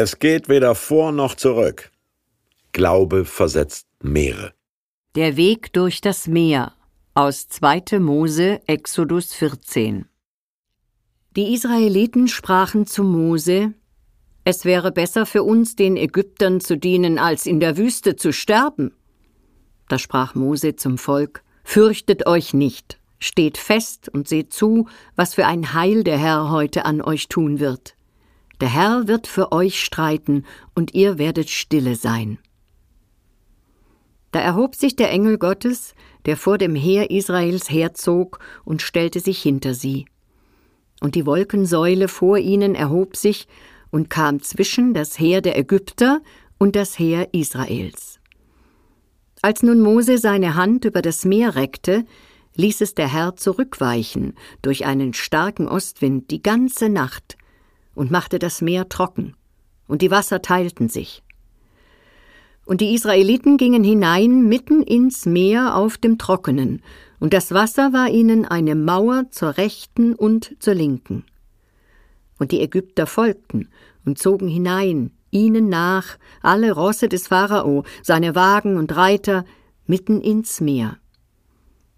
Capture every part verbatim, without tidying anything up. Es geht weder vor noch zurück. Glaube versetzt Meere. Der Weg durch das Meer aus zweiten. Mose, Exodus vierzehn. Die Israeliten sprachen zu Mose: Es wäre besser für uns, den Ägyptern zu dienen, als in der Wüste zu sterben. Da sprach Mose zum Volk: Fürchtet euch nicht, steht fest und seht zu, was für ein Heil der Herr heute an euch tun wird. Der Herr wird für euch streiten, und ihr werdet stille sein. Da erhob sich der Engel Gottes, der vor dem Heer Israels herzog, und stellte sich hinter sie. Und die Wolkensäule vor ihnen erhob sich und kam zwischen das Heer der Ägypter und das Heer Israels. Als nun Mose seine Hand über das Meer reckte, ließ es der Herr zurückweichen durch einen starken Ostwind die ganze Nacht und machte das Meer trocken, und die Wasser teilten sich. Und die Israeliten gingen hinein mitten ins Meer auf dem Trockenen, und das Wasser war ihnen eine Mauer zur Rechten und zur Linken. Und die Ägypter folgten und zogen hinein, ihnen nach, alle Rosse des Pharao, seine Wagen und Reiter, mitten ins Meer.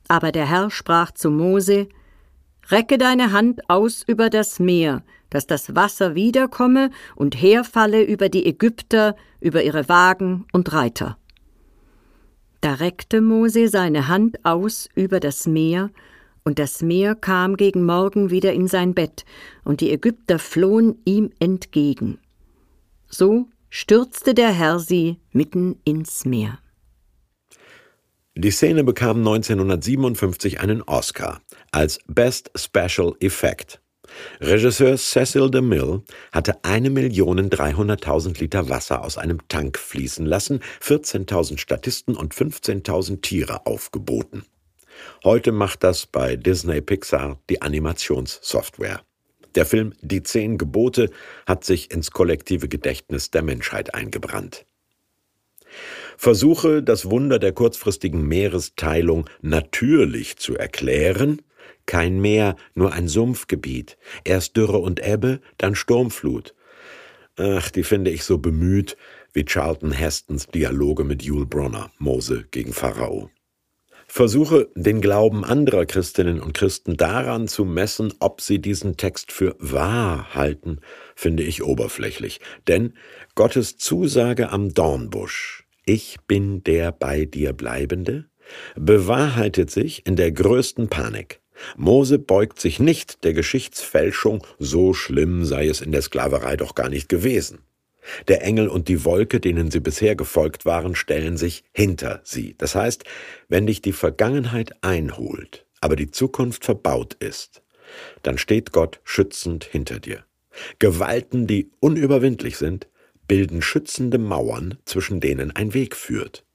Aber der Herr sprach zu Mose: Recke deine Hand aus über das Meer, dass das Wasser wiederkomme und herfalle über die Ägypter, über ihre Wagen und Reiter. Da reckte Mose seine Hand aus über das Meer, und das Meer kam gegen Morgen wieder in sein Bett, und die Ägypter flohen ihm entgegen. So stürzte der Herr sie mitten ins Meer. Die Szene bekam neunzehnhundertsiebenundfünfzig einen Oscar als Best Special Effect. Regisseur Cecil DeMille hatte eine Million dreihunderttausend Liter Wasser aus einem Tank fließen lassen, vierzehntausend Statisten und fünfzehntausend Tiere aufgeboten. Heute macht das bei Disney Pixar die Animationssoftware. Der Film Die Zehn Gebote hat sich ins kollektive Gedächtnis der Menschheit eingebrannt. Versuche, das Wunder der kurzfristigen Meeresteilung natürlich zu erklären: Kein Meer, nur ein Sumpfgebiet. Erst Dürre und Ebbe, dann Sturmflut. Ach, die finde ich so bemüht wie Charlton Hestons Dialoge mit Yul Brynner, Mose gegen Pharao. Versuche, den Glauben anderer Christinnen und Christen daran zu messen, ob sie diesen Text für wahr halten, finde ich oberflächlich. Denn Gottes Zusage am Dornbusch, ich bin der bei dir Bleibende, bewahrheitet sich in der größten Panik. Mose beugt sich nicht der Geschichtsfälschung, so schlimm sei es in der Sklaverei doch gar nicht gewesen. Der Engel und die Wolke, denen sie bisher gefolgt waren, stellen sich hinter sie. Das heißt, wenn dich die Vergangenheit einholt, aber die Zukunft verbaut ist, dann steht Gott schützend hinter dir. Gewalten, die unüberwindlich sind, bilden schützende Mauern, zwischen denen ein Weg führt.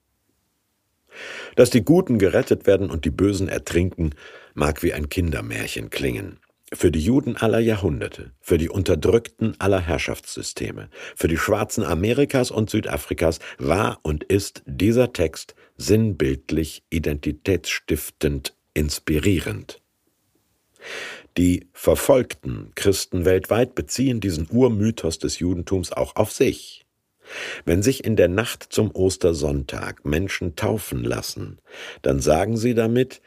Dass die Guten gerettet werden und die Bösen ertrinken, mag wie ein Kindermärchen klingen. Für die Juden aller Jahrhunderte, für die Unterdrückten aller Herrschaftssysteme, für die Schwarzen Amerikas und Südafrikas war und ist dieser Text sinnbildlich, identitätsstiftend, inspirierend. Die verfolgten Christen weltweit beziehen diesen Urmythos des Judentums auch auf sich. Wenn sich in der Nacht zum Ostersonntag Menschen taufen lassen, dann sagen sie damit: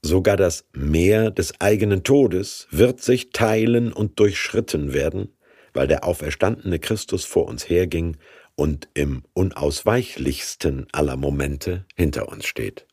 Sogar das Meer des eigenen Todes wird sich teilen und durchschritten werden, weil der auferstandene Christus vor uns herging und im unausweichlichsten aller Momente hinter uns steht.